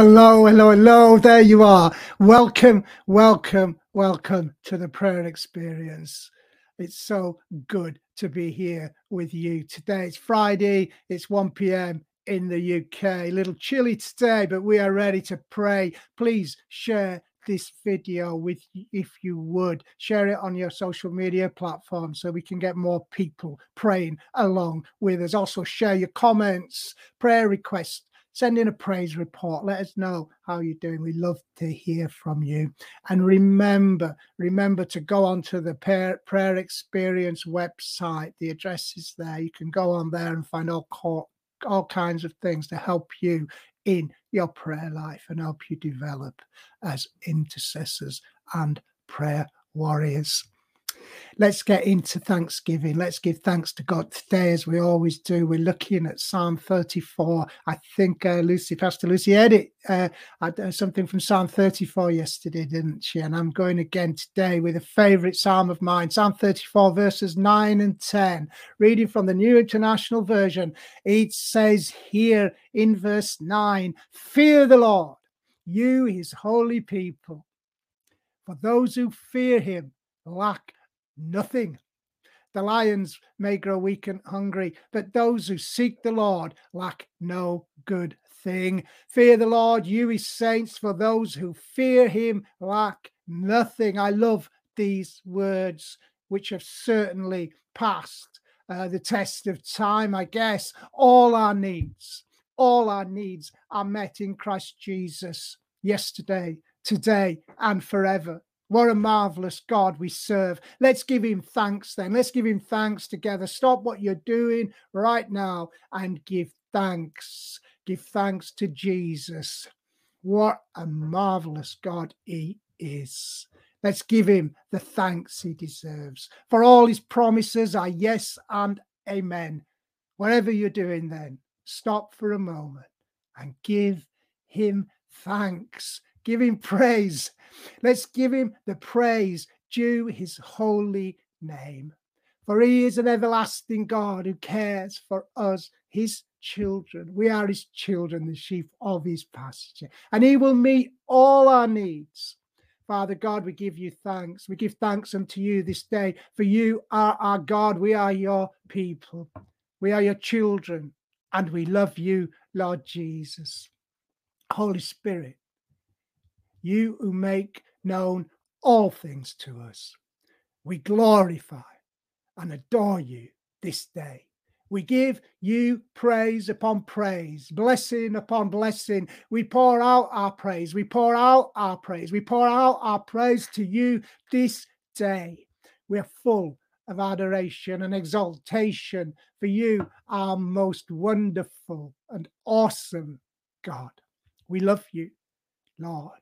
Hello. There you are. Welcome to the prayer experience. It's so good to be here with you today. It's Friday. It's 1 p.m. in the UK. A little chilly today, but we are ready to pray. Please share this video with you, if you would. Share it on your social media platform so we can get more people praying along with us. Also share your comments, prayer requests. Send in a praise report. Let us know how you're doing. We love to hear from you. And remember to go on to the Prayer Experience website. The address is there. You can go on there and find all kinds of things to help you in your prayer life and help you develop as intercessors and prayer warriors. Let's get into Thanksgiving. Let's give thanks to God today, as we always do. We're looking at Psalm 34. I think Pastor Lucy had something from Psalm 34 yesterday, didn't she? And I'm going again today with a favorite Psalm of mine, Psalm 34, verses 9 and 10. Reading from the New International Version, it says here in verse 9, "Fear the Lord, you his holy people, for those who fear him lack nothing. The lions may grow weak and hungry, but those who seek the Lord lack no good thing. Fear the Lord, you his saints, for those who fear him lack nothing." I love these words, which have certainly passed the test of time, I guess. All our needs are met in Christ Jesus, yesterday, today, and forever. What a marvelous God we serve. Let's give him thanks then. Let's give him thanks together. Stop what you're doing right now and give thanks. Give thanks to Jesus. What a marvelous God he is. Let's give him the thanks he deserves. For all his promises are yes and amen. Whatever you're doing then, stop for a moment and give him thanks. Give him praise. Let's give him the praise due his holy name. For he is an everlasting God who cares for us, his children. We are his children, the sheep of his pasture. And he will meet all our needs. Father God, we give you thanks. We give thanks unto you this day, for you are our God. We are your people. We are your children. And we love you, Lord Jesus. Holy Spirit, you who make known all things to us, we glorify and adore you this day. We give you praise upon praise, blessing upon blessing. We pour out our praise. We pour out our praise. We pour out our praise to you this day. We are full of adoration and exaltation for you, our most wonderful and awesome God. We love you, Lord.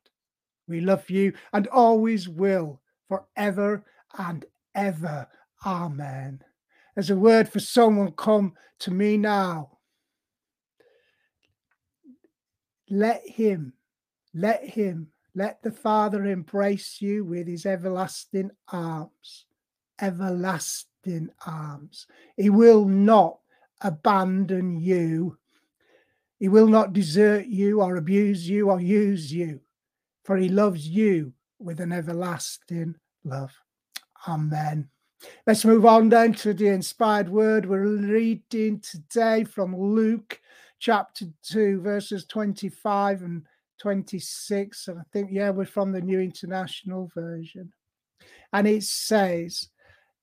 We love you and always will, forever and ever. Amen. There's a word for someone. Come to me now. Let the Father embrace you with his everlasting arms. Everlasting arms. He will not abandon you. He will not desert you or abuse you or use you. For he loves you with an everlasting love. Amen. Let's move on down to the inspired word. We're reading today from Luke chapter 2, verses 25 and 26. And I think, we're from the New International Version. And it says,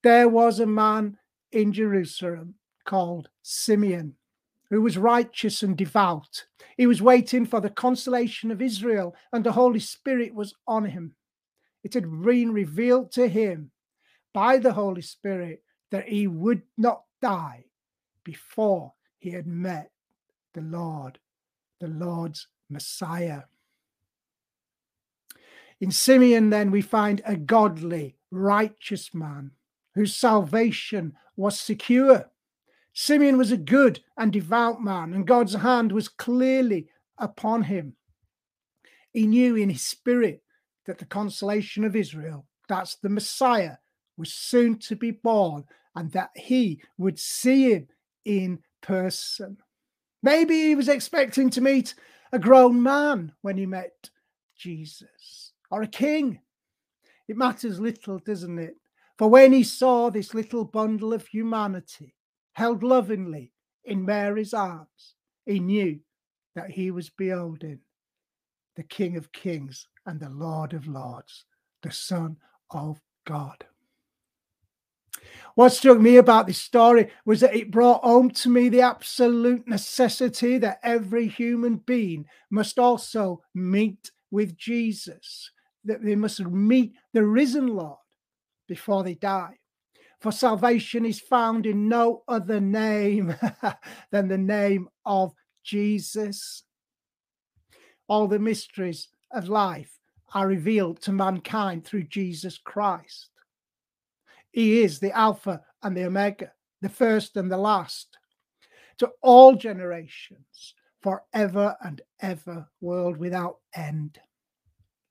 "There was a man in Jerusalem called Simeon, who was righteous and devout. He was waiting for the consolation of Israel, and the Holy Spirit was on him. It had been revealed to him by the Holy Spirit that he would not die before he had met the Lord, the Lord's Messiah." In Simeon, then, we find a godly, righteous man whose salvation was secure. Simeon was a good and devout man, and God's hand was clearly upon him. He knew in his spirit that the consolation of Israel, that's the Messiah, was soon to be born, and that he would see him in person. Maybe he was expecting to meet a grown man when he met Jesus, or a king. It matters little, doesn't it? For when he saw this little bundle of humanity held lovingly in Mary's arms, he knew that he was beholding the King of Kings and the Lord of Lords, the Son of God. What struck me about this story was that it brought home to me the absolute necessity that every human being must also meet with Jesus, that they must meet the risen Lord before they die. For salvation is found in no other name than the name of Jesus. All the mysteries of life are revealed to mankind through Jesus Christ. He is the Alpha and the Omega, the first and the last, to all generations, forever and ever, world without end.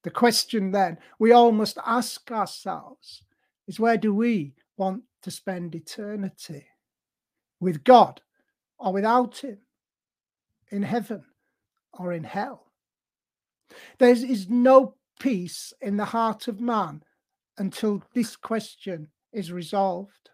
The question then we all must ask ourselves is, where do we want to spend eternity? With God or without him? In heaven or in hell? There is no peace in the heart of man until this question is resolved.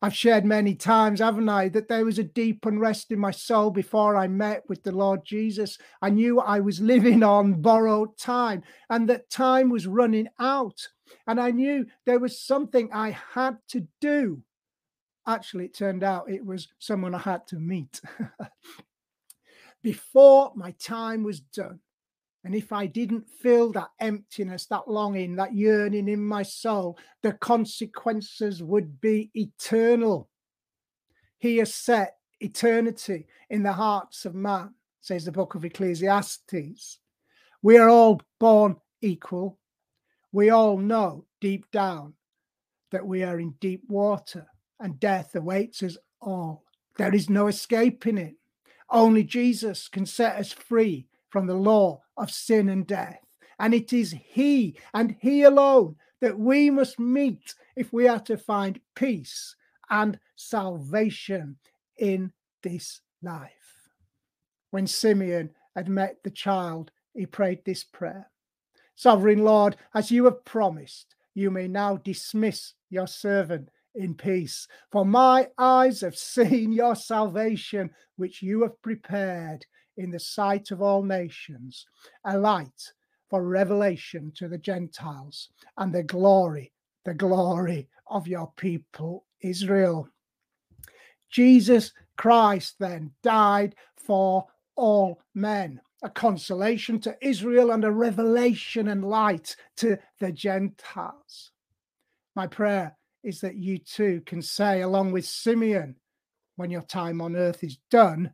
I've shared many times, haven't I, that there was a deep unrest in my soul before I met with the Lord Jesus. I knew I was living on borrowed time and that time was running out. And I knew there was something I had to do. Actually, it turned out it was someone I had to meet before my time was done. And if I didn't feel that emptiness, that longing, that yearning in my soul, the consequences would be eternal. He has set eternity in the hearts of man, says the book of Ecclesiastes. We are all born equal. We all know deep down that we are in deep water and death awaits us all. There is no escaping it. Only Jesus can set us free from the law of sin and death. And it is he and he alone that we must meet if we are to find peace and salvation in this life. When Simeon had met the child, he prayed this prayer. Sovereign Lord, as you have promised, you may now dismiss your servant in peace. For my eyes have seen your salvation, which you have prepared in the sight of all nations, a light for revelation to the Gentiles, and the glory of your people Israel. Jesus Christ then died for all men, a consolation to Israel and a revelation and light to the Gentiles. My prayer is that you too can say, along with Simeon, when your time on earth is done,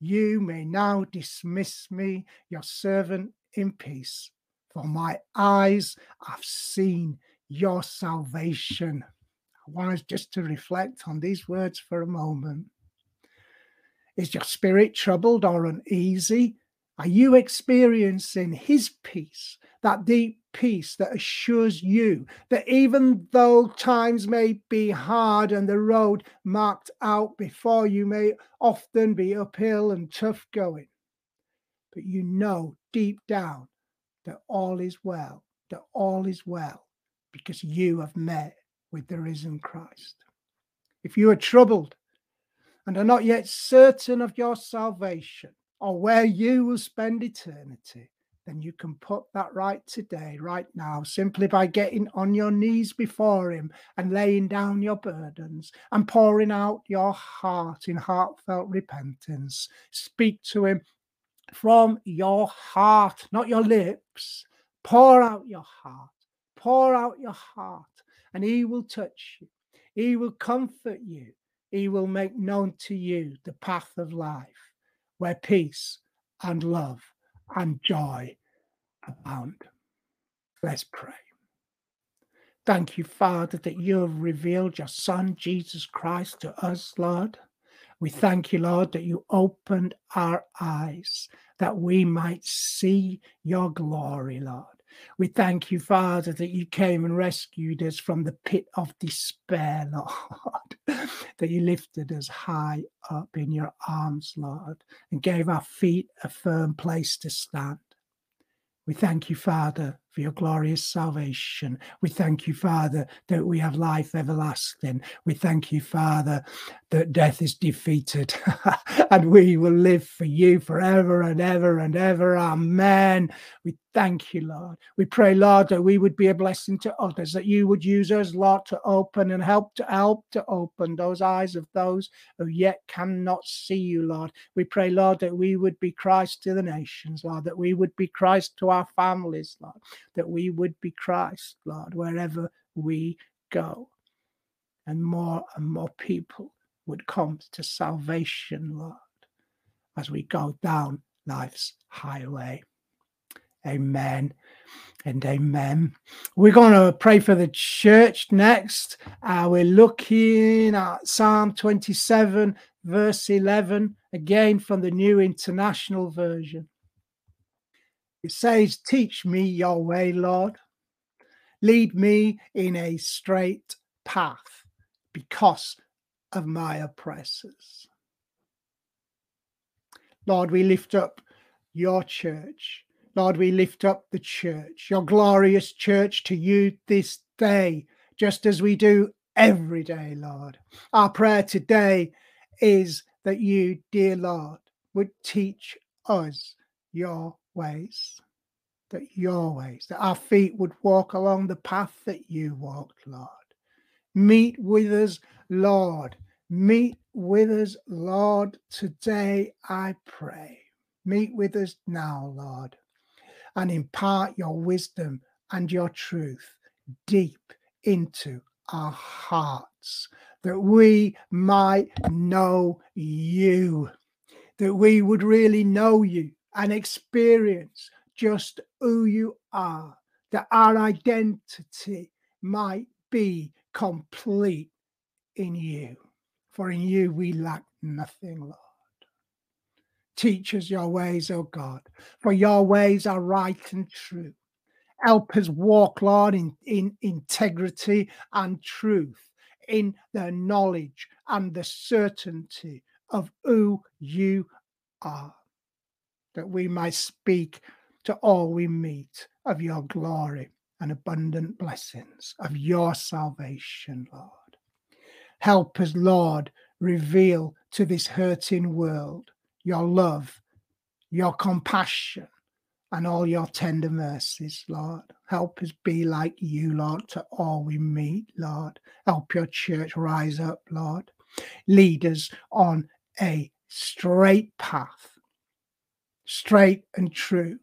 you may now dismiss me, your servant, in peace, for my eyes have seen your salvation. I want us just to reflect on these words for a moment. Is your spirit troubled or uneasy? Are you experiencing his peace, that deep peace that assures you that even though times may be hard and the road marked out before you may often be uphill and tough going, but you know deep down that all is well, because you have met with the risen Christ? If you are troubled and are not yet certain of your salvation, or where you will spend eternity, then you can put that right today, right now, simply by getting on your knees before him and laying down your burdens and pouring out your heart in heartfelt repentance. Speak to him from your heart, not your lips. Pour out your heart, and he will touch you. He will comfort you. He will make known to you the path of life, where peace and love and joy abound. Let's pray. Thank you, Father, that you have revealed your Son, Jesus Christ, to us, Lord. We thank you, Lord, that you opened our eyes, that we might see your glory, Lord, We thank you, Father, that you came and rescued us from the pit of despair, Lord, that you lifted us high up in your arms, Lord, and gave our feet a firm place to stand. We thank you, Father, for your glorious salvation. We thank you, Father, that we have life everlasting. We thank you, Father, that death is defeated and we will live for you forever and ever and ever. Amen. We thank you, Lord. We pray, Lord, that we would be a blessing to others, that you would use us, Lord, to open and help to open those eyes of those who yet cannot see you, Lord. We pray, Lord, that we would be Christ to the nations, Lord, that we would be Christ to our families, Lord, that we would be Christ, Lord, wherever we go. And more people would come to salvation, Lord, as we go down life's highway. Amen and amen. We're going to pray for the church next. We're looking at Psalm 27, verse 11, again from the New International Version. It says, "Teach me your way, Lord. Lead me in a straight path because of my oppressors." Lord, we lift up your church. Lord, we lift up the church, your glorious church, to you this day, just as we do every day, Lord. Our prayer today is that you, dear Lord, would teach us your ways, that your ways, that our feet would walk along the path that you walked, Lord. Meet with us, Lord. Meet with us, Lord, today, I pray. Meet with us now, Lord, and impart your wisdom and your truth deep into our hearts, that we might know you, that we would really know you and experience just who you are, that our identity might be complete in you. For in you we lack nothing, Lord. Teach us your ways, O God, for your ways are right and true. Help us walk, Lord, in integrity and truth, in the knowledge and the certainty of who you are, that we might speak to all we meet of your glory and abundant blessings, of your salvation, Lord. Help us, Lord, reveal to this hurting world your love, your compassion, and all your tender mercies, Lord. Help us be like you, Lord, to all we meet, Lord. Help your church rise up, Lord. Lead us on a straight path, straight and true,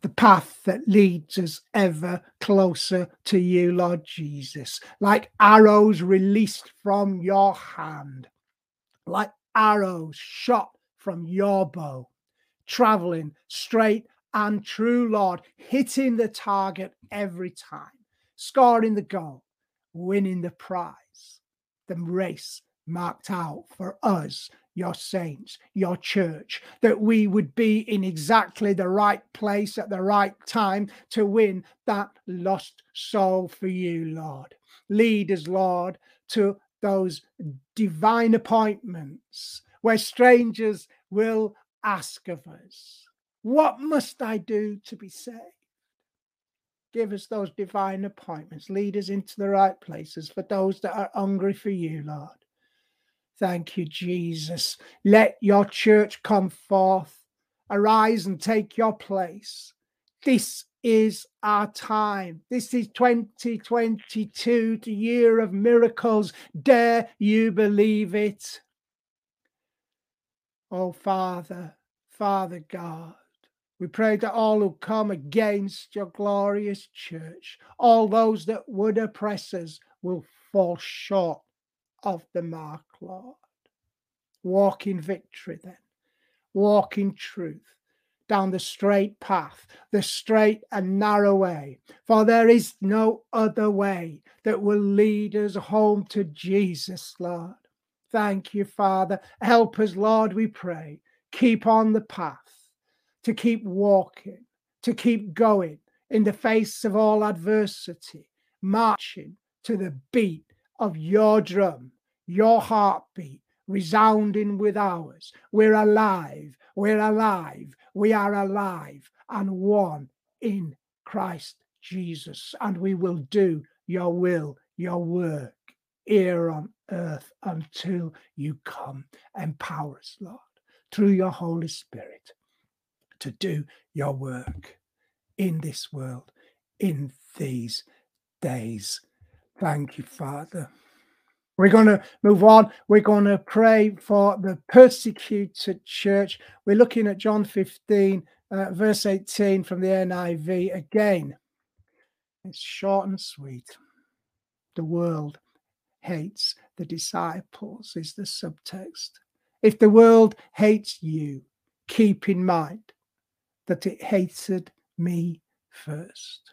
the path that leads us ever closer to you, Lord Jesus, like arrows released from your hand, like arrows shot from your bow, traveling straight and true, Lord, hitting the target every time, scoring the goal, winning the prize, the race marked out for us, your saints, your church, that we would be in exactly the right place at the right time to win that lost soul for you, Lord. Lead us, Lord, to those divine appointments where strangers will ask of us, "What must I do to be saved?" Give us those divine appointments. Lead us into the right places for those that are hungry for you, Lord. Thank you, Jesus. Let your church come forth. Arise and take your place. This is our time. This is 2022, the year of miracles. Dare you believe it? Oh, Father, Father God, we pray that all who come against your glorious church, all those that would oppress us, will fall short of the mark, Lord. Walk in victory then. Walk in truth down the straight path, the straight and narrow way. For there is no other way that will lead us home to Jesus, Lord. Thank you, Father. Help us, Lord, we pray. Keep on the path, to keep walking, to keep going in the face of all adversity, marching to the beat of your drum, your heartbeat, resounding with ours. We're alive, we're alive, we are alive, and one in Christ Jesus. And we will do your will, your work, here on earth until you come. Empower us, Lord, through your Holy Spirit, to do your work in this world, in these days. Thank you, Father. We're going to move on. We're going to pray for the persecuted church. We're looking at John 15, verse 18 from the NIV again. It's short and sweet. The world hates the disciples is the subtext. If the world hates you, keep in mind that it hated me first.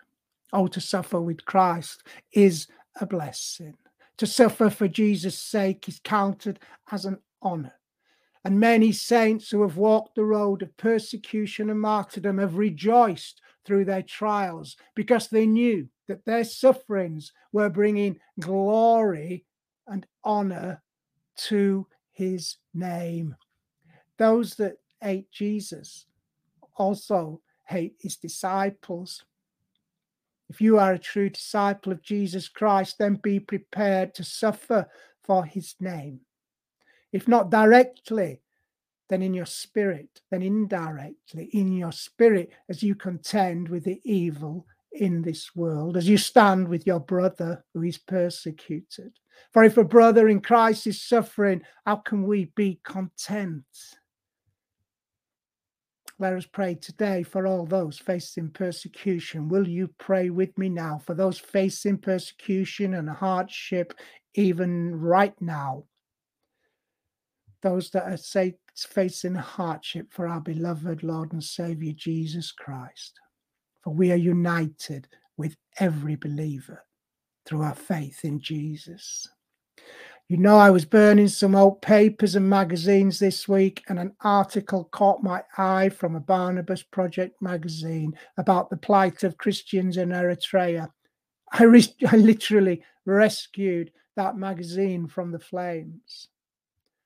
Oh, to suffer with Christ is a blessing. To suffer for Jesus' sake is counted as an honor. And many saints who have walked the road of persecution and martyrdom have rejoiced through their trials because they knew that their sufferings were bringing glory and honor to his name. Those that hate Jesus also hate his disciples. If you are a true disciple of Jesus Christ, then be prepared to suffer for his name. If not directly, then in your spirit, then indirectly, in your spirit, as you contend with the evil in this world, as you stand with your brother who is persecuted. For if a brother in Christ is suffering, how can we be content? Let us pray today for all those facing persecution. Will you pray with me now for those facing persecution and hardship even right now? Those that are facing hardship for our beloved Lord and Savior Jesus Christ. For we are united with every believer through our faith in Jesus. You know, I was burning some old papers and magazines this week, and an article caught my eye from a Barnabas Project magazine about the plight of Christians in Eritrea. I literally rescued that magazine from the flames.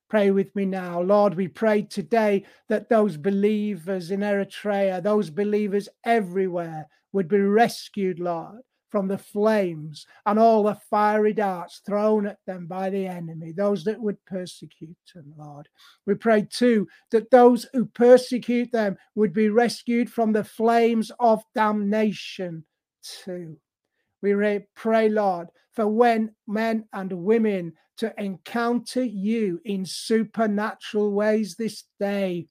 Pray with me now. Lord, we pray today that those believers in Eritrea, those believers everywhere would be rescued, Lord, from the flames and all the fiery darts thrown at them by the enemy, those that would persecute them, Lord. We pray too that those who persecute them would be rescued from the flames of damnation too. We pray, Lord, for when men and women to encounter you in supernatural ways this day,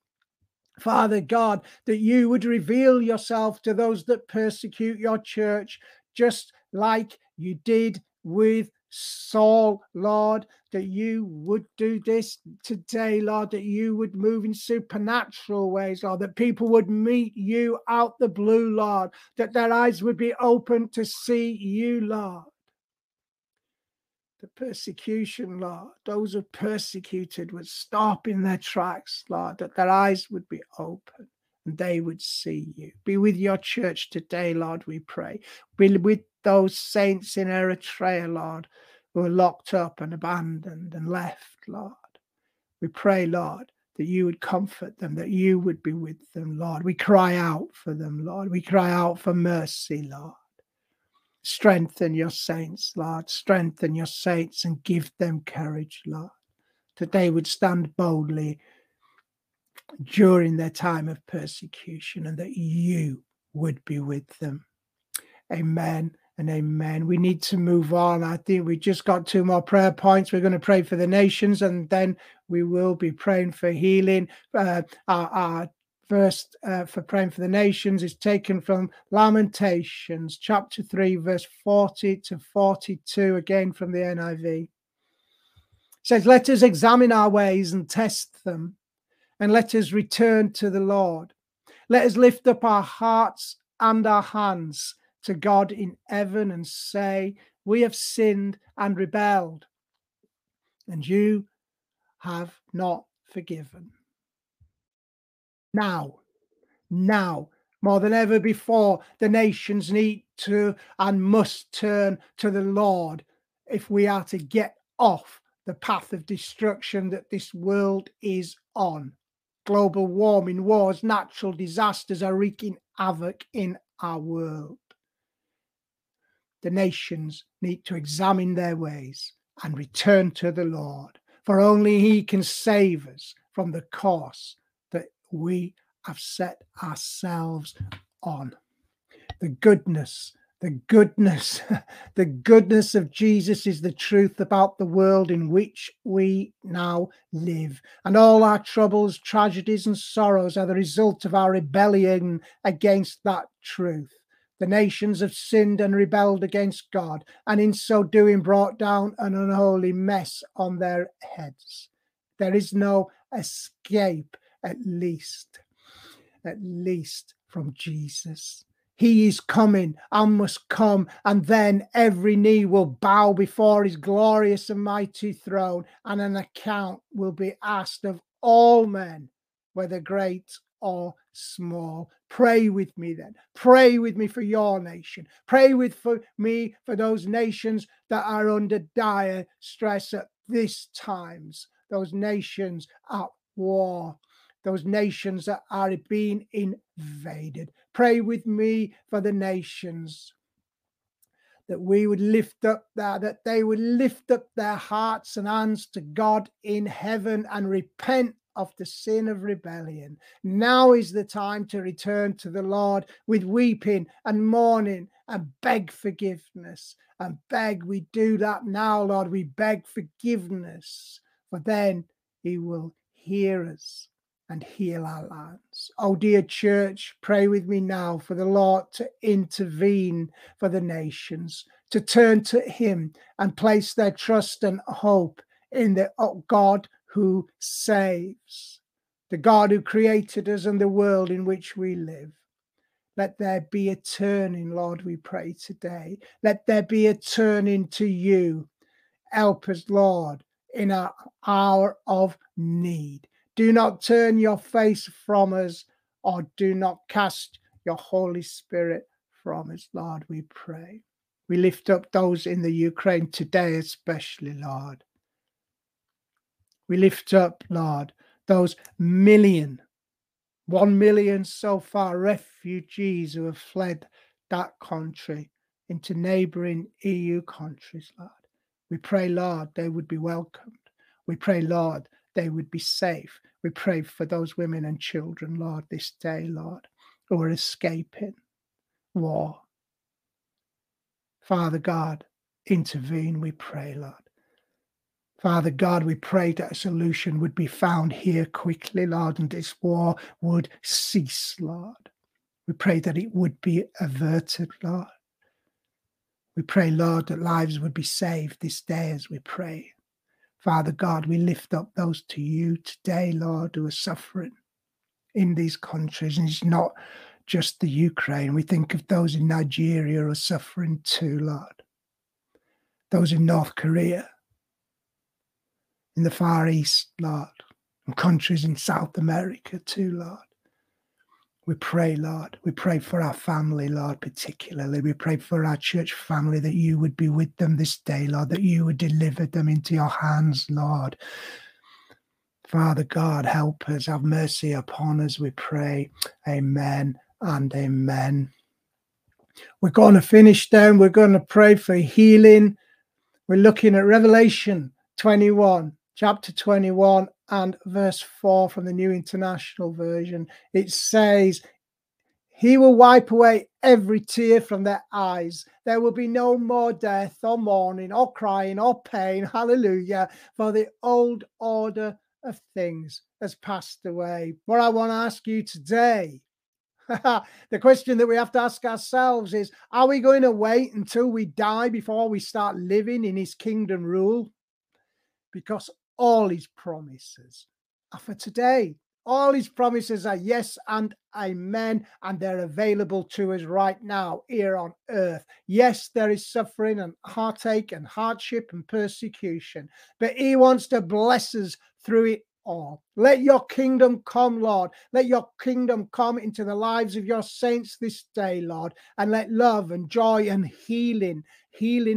Father God, that you would reveal yourself to those that persecute your church, just like you did with Saul, Lord, that you would do this today, Lord, that you would move in supernatural ways, Lord, that people would meet you out the blue, Lord, that their eyes would be open to see you, Lord. The persecution, Lord, those who persecuted would stop in their tracks, Lord, that their eyes would be open. They would see you. Be with your church today, Lord, we pray. Be with those saints in Eritrea, Lord, who are locked up and abandoned and left, Lord. We pray, Lord, that you would comfort them, that you would be with them, Lord. We cry out for them, Lord. We cry out for mercy, Lord. Strengthen your saints, Lord. Strengthen your saints and give them courage, Lord, that they would stand boldly during their time of persecution, and that you would be with them. Amen and amen. We need to move on. I think we just got two more prayer points. We're going to pray for the nations, and then we will be praying for healing. Our verse for praying for the nations is taken from Lamentations chapter 3, verse 40 to 42, again from the NIV. It says, "Let us examine our ways and test them, and let us return to the Lord. Let us lift up our hearts and our hands to God in heaven and say, we have sinned and rebelled, and you have not forgiven. Now More than ever before, the nations need to and must turn to the Lord if we are to get off the path of destruction that this world is on. Global warming, wars, natural disasters are wreaking havoc in our world. The nations need to examine their ways and return to the Lord, for only He can save us from the course that we have set ourselves on. The goodness of Jesus is the truth about the world in which we now live. And all our troubles, tragedies, and sorrows are the result of our rebellion against that truth. The nations have sinned and rebelled against God, and in so doing brought down an unholy mess on their heads. There is no escape, at least from Jesus. He is coming and must come, and then every knee will bow before His glorious and mighty throne, and an account will be asked of all men, whether great or small. Pray with me then. Pray with me for your nation. Pray with for me for those nations that are under dire stress at this times. Those nations at war. Those nations that are being invaded. Pray with me for the nations, that we would lift up that they would lift up their hearts and hands to God in heaven and repent of the sin of rebellion. Now is the time to return to the Lord with weeping and mourning, and beg forgiveness. And beg, we do that now, Lord. We beg forgiveness, for then He will hear us and heal our lands. Oh, dear church, pray with me now for the Lord to intervene for the nations, to turn to Him and place their trust and hope in the God who saves, the God who created us and the world in which we live. Let there be a turning, Lord, we pray today. Let there be a turning to You. Help us, Lord, in our hour of need. Do not turn Your face from us, or do not cast Your Holy Spirit from us, Lord, we pray. We lift up those in the Ukraine today especially, Lord. We lift up, Lord, those 1 million so far refugees who have fled that country into neighbouring EU countries, Lord. We pray, Lord, they would be welcomed. We pray, Lord, they would be safe. We pray for those women and children, Lord, this day, Lord, who are escaping war. Father God, intervene, we pray, Lord. Father God, we pray that a solution would be found here quickly, Lord, and this war would cease, Lord. We pray that it would be averted, Lord. We pray, Lord, that lives would be saved this day as we pray. Father God, we lift up those to You today, Lord, who are suffering in these countries. And it's not just the Ukraine. We think of those in Nigeria who are suffering too, Lord. Those in North Korea, in the Far East, Lord, and countries in South America too, Lord. We pray, Lord. We pray for our family, Lord, particularly. We pray for our church family that You would be with them this day, Lord, that You would deliver them into Your hands, Lord. Father God, help us. Have mercy upon us, we pray. Amen and amen. We're going to finish then. We're going to pray for healing. We're looking at Revelation 21, chapter 21. And verse 4 from the New International Version, it says, He will wipe away every tear from their eyes. There will be no more death or mourning or crying or pain. Hallelujah. For the old order of things has passed away. What I want to ask you today, the question that we have to ask ourselves is, are we going to wait until we die before we start living in His kingdom rule? Because all His promises are for today. All His promises are yes and amen, and they're available to us right now here on earth. Yes, there is suffering and heartache and hardship and persecution, but He wants to bless us through it all. Let your kingdom come, Lord. Let your kingdom come into the lives of your saints this day, Lord. And let love and joy and healing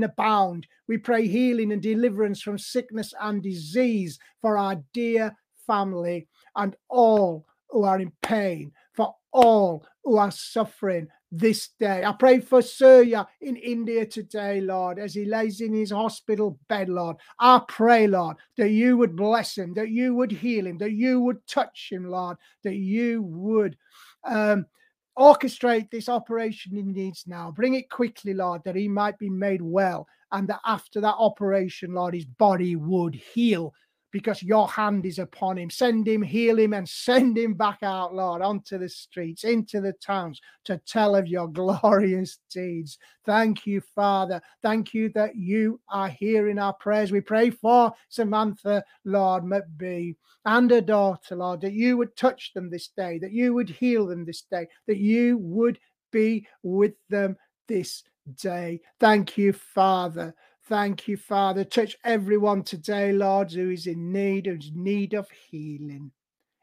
abound. We pray healing and deliverance from sickness and disease for our dear family and all who are in pain, for all who are suffering this day. I pray for Surya in India today, Lord, as he lays in his hospital bed, Lord. I pray, Lord, that you would bless him, that you would heal him, that you would touch him, Lord, that you would orchestrate this operation he needs now. Bring it quickly, Lord, that he might be made well, and that after that operation, Lord, his body would heal, because your hand is upon him. Send him, heal him, and send him back out, Lord, onto the streets, into the towns, to tell of your glorious deeds. Thank you, Father. Thank you that you are hearing our prayers. We pray for Samantha, Lord, McBee, and her daughter, Lord, that you would touch them this day, that you would heal them this day, that you would be with them this day. Thank you, Father. Thank you, Father. Touch everyone today, Lord, who is in need, who's in need of healing.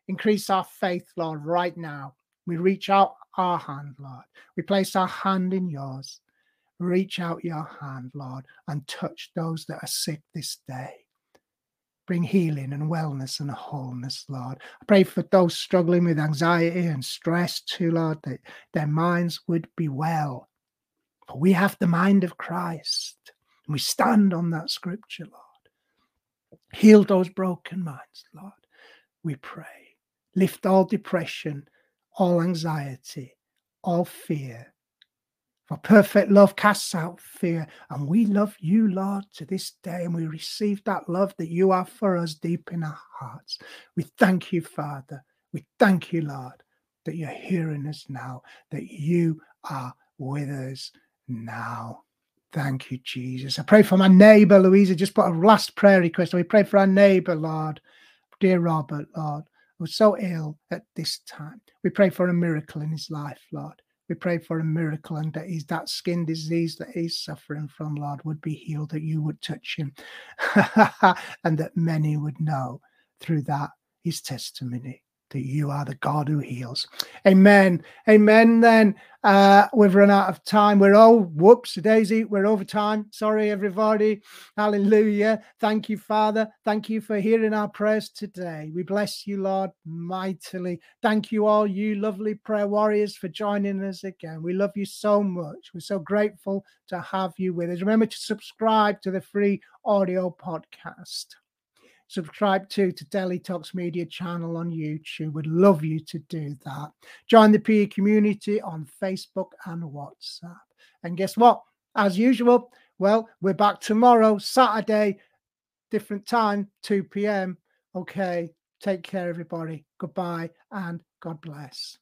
Increase our faith, Lord, right now. We reach out our hand, Lord. We place our hand in yours. Reach out your hand, Lord, and touch those that are sick this day. Bring healing and wellness and wholeness, Lord. I pray for those struggling with anxiety and stress too, Lord, that their minds would be well. For we have the mind of Christ. We stand on that scripture, Lord. Heal those broken minds, Lord. We pray. Lift all depression, all anxiety, all fear. For perfect love casts out fear. And we love you, Lord, to this day. And we receive that love that you have for us deep in our hearts. We thank you, Father. We thank you, Lord, that you're hearing us now, that you are with us now. Thank you, Jesus. I pray for my neighbour, Louisa, just put a last prayer request. We pray for our neighbour, Lord, dear Robert, Lord, who's so ill at this time. We pray for a miracle in his life, Lord. We pray for a miracle, and that is that skin disease that he's suffering from, Lord, would be healed, that you would touch him, and that many would know through that, his testimony, that you are the God who heals. Amen. Amen then. We've run out of time. We're over time. Sorry, everybody. Hallelujah. Thank you, Father. Thank you for hearing our prayers today. We bless you, Lord, mightily. Thank you all, you lovely prayer warriors, for joining us again. We love you so much. We're so grateful to have you with us. Remember to subscribe to the free audio podcast. Subscribe to Delhi Talks Media channel on YouTube. We'd love you to do that. Join the PE community on Facebook and WhatsApp. And guess what? As usual, well, we're back tomorrow, Saturday, different time, 2 p.m. Okay, take care, everybody. Goodbye and God bless.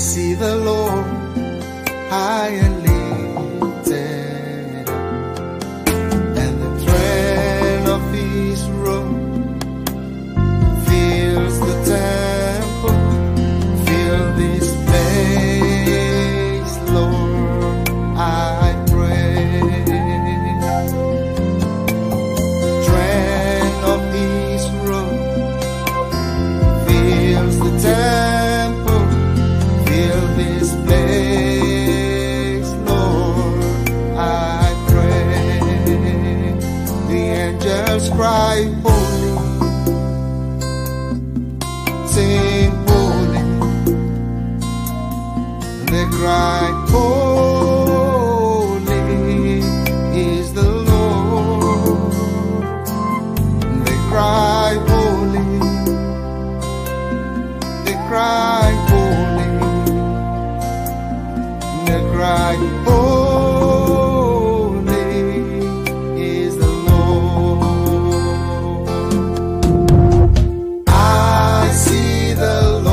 See the Lord high and lifted up, and the train of His robe fills the temple. Fill this place, Lord, I pray. The train of His robe fills the temple. This place, Lord, I pray. The angels cry, holy, sing holy. They cry, holy is the Lord. They cry, holy. They cry. Cry, holy is the Lord. I see the Lord.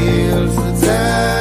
feels the time.